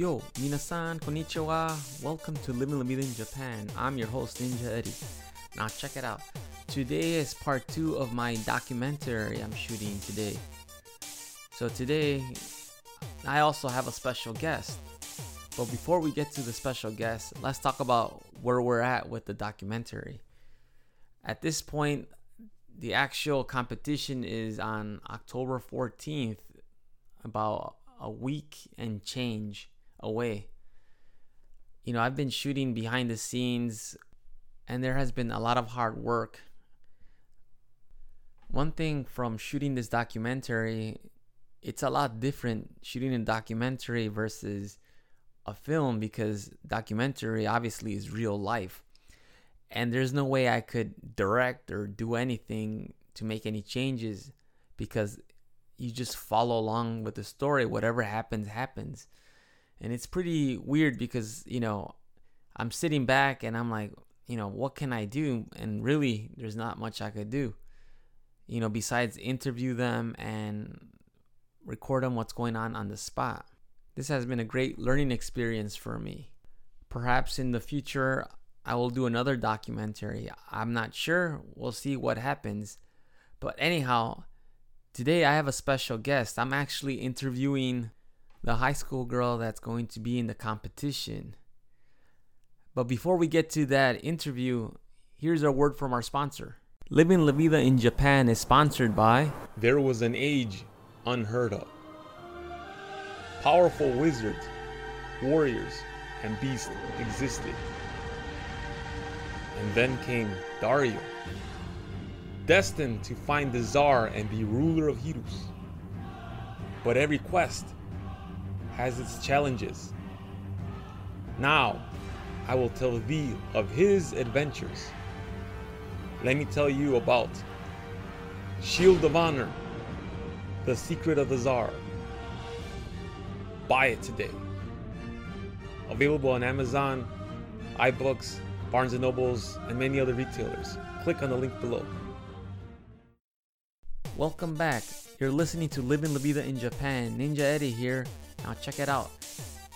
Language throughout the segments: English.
Yo, minasan, konnichiwa. Welcome to Living La Vida in Japan. I'm your host, Ninja Eddie. Now check it out. Today is part 2 of my documentary I'm shooting today. So today, I also have a special guest. But before we get to the special guest, let's talk about where we're at with the documentary. At this point, the actual competition is on October 14th, about a week and change away. You know, I've been shooting behind the scenes, and there has been a lot of hard work. One thing from shooting this documentary, it's a lot different shooting a documentary versus a film, because documentary obviously is real life. And there's no way I could direct or do anything to make any changes, because you just follow along with the story. Whatever happens, happens. And it's pretty weird because, you know, I'm sitting back and I'm like, you know, what can I do? And really, there's not much I could do, you know, besides interview them and record them what's going on the spot. This has been a great learning experience for me. Perhaps in the future, I will do another documentary. I'm not sure. We'll see what happens. But anyhow, today I have a special guest. I'm actually interviewing the high school girl that's going to be in the competition. But before we get to that interview, here's a word from our sponsor. Living La Vida in Japan is sponsored by There Was an Age Unheard Of. Powerful wizards, warriors, and beasts existed. And then came Dario, destined to find the Tsar and be ruler of Hyrule. But every quest has its challenges. Now, I will tell thee of his adventures. Let me tell you about Shield of Honor, the Secret of the Tsar. Buy it today. Available on Amazon, iBooks, Barnes & Nobles, and many other retailers. Click on the link below. Welcome back. You're listening to Living La Vida in Japan. Ninja Eddie here. Now check it out.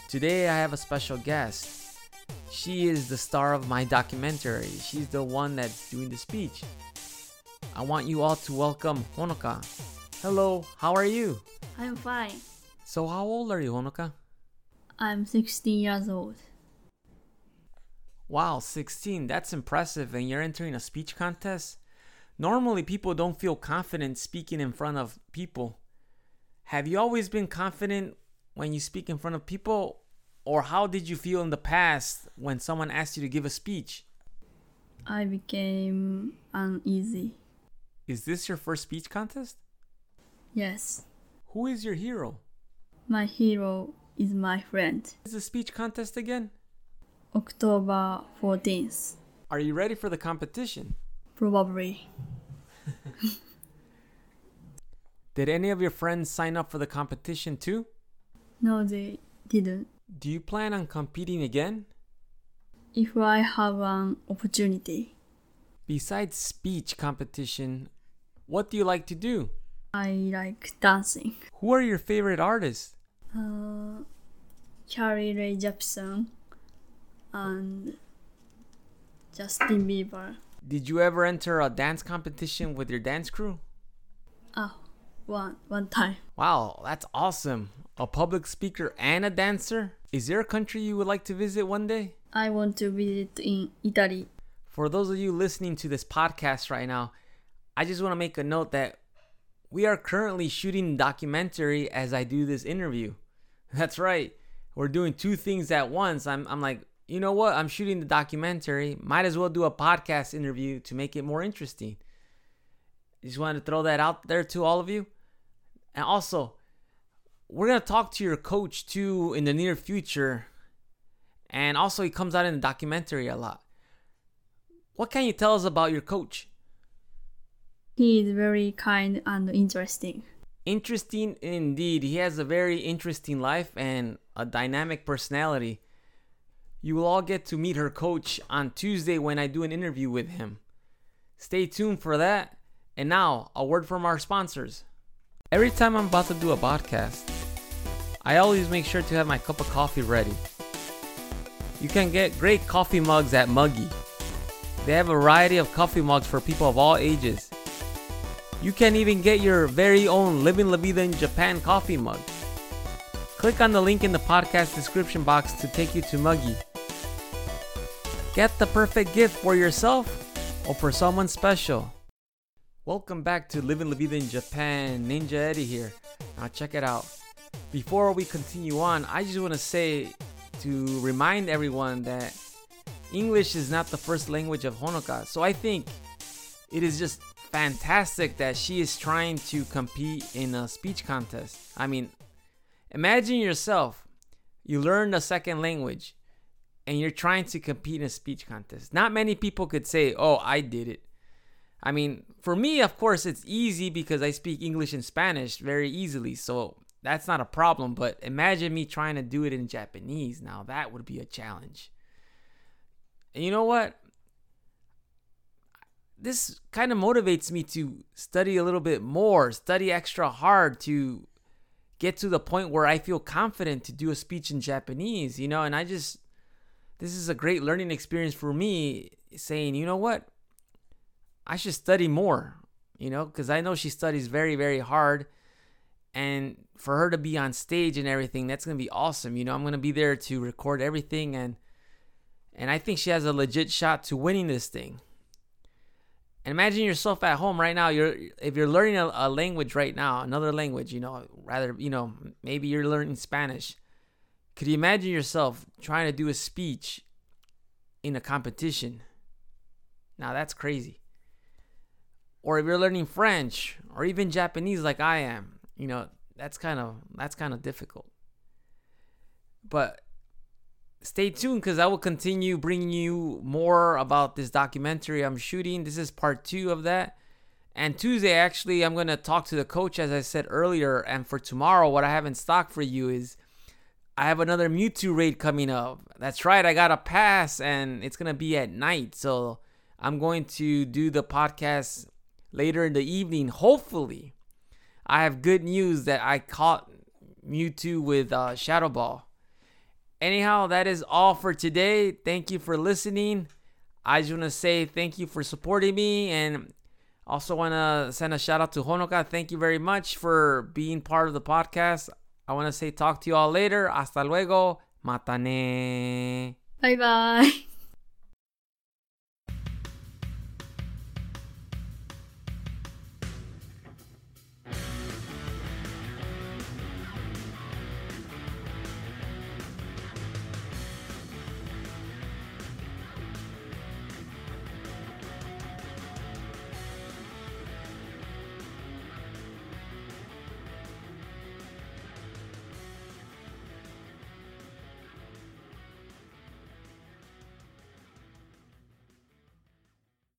Today I have a special guest. She is the star of my documentary. She's the one that's doing the speech. I want you all to welcome Honoka. Hello, how are you? I'm fine. So how old are you, Honoka? I'm 16 years old. Wow, 16, that's impressive, and you're entering a speech contest? Normally, people don't feel confident speaking in front of people. Have you always been confident when you speak in front of people? Or how did you feel in the past when someone asked you to give a speech? I became uneasy. Is this your first speech contest? Yes. Who is your hero? My hero is my friend. Is the speech contest again? October 14th. Are you ready for the competition? Probably. Did any of your friends sign up for the competition too? No, they didn't. Do you plan on competing again? If I have an opportunity. Besides speech competition, what do you like to do? I like dancing. Who are your favorite artists? Carrie Ray Jepson and Justin Bieber. Did you ever enter a dance competition with your dance crew? Oh, one time. Wow, that's awesome. A public speaker and a dancer? Is there a country you would like to visit one day? I want to visit in Italy. For those of you listening to this podcast right now, I just want to make a note that we are currently shooting documentary as I do this interview. That's right. We're doing two things at once. I'm like, you know what? I'm shooting the documentary. Might as well do a podcast interview to make it more interesting. Just wanted to throw that out there to all of you. And also, we're going to talk to your coach too in the near future. And also, he comes out in the documentary a lot. What can you tell us about your coach? He is very kind and interesting. Interesting indeed. He has a very interesting life and a dynamic personality. You will all get to meet her coach on Tuesday when I do an interview with him. Stay tuned for that. And now, a word from our sponsors. Every time I'm about to do a podcast, I always make sure to have my cup of coffee ready. You can get great coffee mugs at Muggy. They have a variety of coffee mugs for people of all ages. You can even get your very own Living La Vida in Japan coffee mug. Click on the link in the podcast description box to take you to Muggy. Get the perfect gift for yourself or for someone special. Welcome back to Living La Vida in Japan. Ninja Eddie here. Now check it out. Before we continue on, I just want to say to remind everyone that English is not the first language of Honoka, so I think it is just fantastic that she is trying to compete in a speech contest. I mean, imagine yourself, you learned a second language and you're trying to compete in a speech contest. Not many people could say, oh, I did it. I mean, for me, of course, it's easy because I speak English and Spanish very easily, so that's not a problem, but imagine me trying to do it in Japanese. Now that would be a challenge. And you know what? This kind of motivates me to study a little bit more, study extra hard to get to the point where I feel confident to do a speech in Japanese, you know, and this is a great learning experience for me, saying, you know what? I should study more, you know, because I know she studies very, very hard, and for her to be on stage and everything, that's going to be awesome. You know, I'm going to be there to record everything, and I think she has a legit shot to winning this thing. And imagine yourself at home right now. If you're learning a language right now, another language, you know, rather, you know, maybe you're learning Spanish. Could you imagine yourself trying to do a speech in a competition? Now that's crazy. Or if you're learning French or even Japanese like I am, you know, that's kind of difficult. But stay tuned, because I will continue bringing you more about this documentary I'm shooting. This is part 2 of that. And Tuesday, actually, I'm going to talk to the coach, as I said earlier. And for tomorrow, what I have in stock for you is I have another Mewtwo raid coming up. That's right, I got a pass, and it's going to be at night. So I'm going to do the podcast later in the evening. Hopefully, I have good news that I caught Mewtwo with Shadow Ball. Anyhow, that is all for today. Thank you for listening. I just want to say thank you for supporting me, and also want to send a shout out to Honoka. Thank you very much for being part of the podcast. I want to say talk to you all later. Hasta luego. Matane. Bye bye.